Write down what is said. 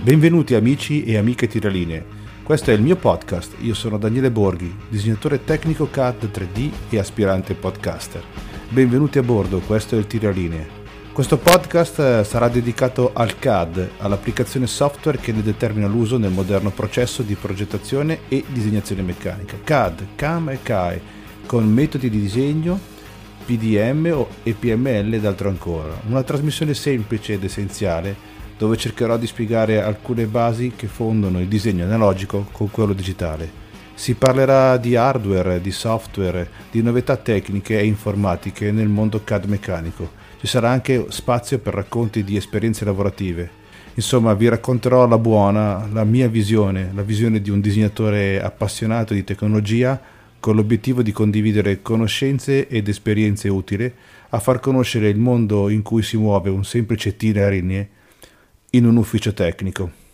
Benvenuti amici e amiche tiralinee, questo è il mio podcast, io sono Daniele Borghi, disegnatore tecnico CAD 3D e aspirante podcaster. Benvenuti a bordo, questo è il tiralinee. Questo podcast sarà dedicato al CAD, all'applicazione software che ne determina l'uso nel moderno processo di progettazione e disegnazione meccanica. CAD, CAM e CAE, con metodi di disegno, PDM e PML ed altro ancora. Una trasmissione semplice ed essenziale dove cercherò di spiegare alcune basi che fondono il disegno analogico con quello digitale. Si parlerà di hardware, di software, di novità tecniche e informatiche nel mondo CAD meccanico. Ci sarà anche spazio per racconti di esperienze lavorative. Insomma, vi racconterò alla buona la mia visione, la visione di un disegnatore appassionato di tecnologia con l'obiettivo di condividere conoscenze ed esperienze utili a far conoscere il mondo in cui si muove un semplice tiralinee in un ufficio tecnico.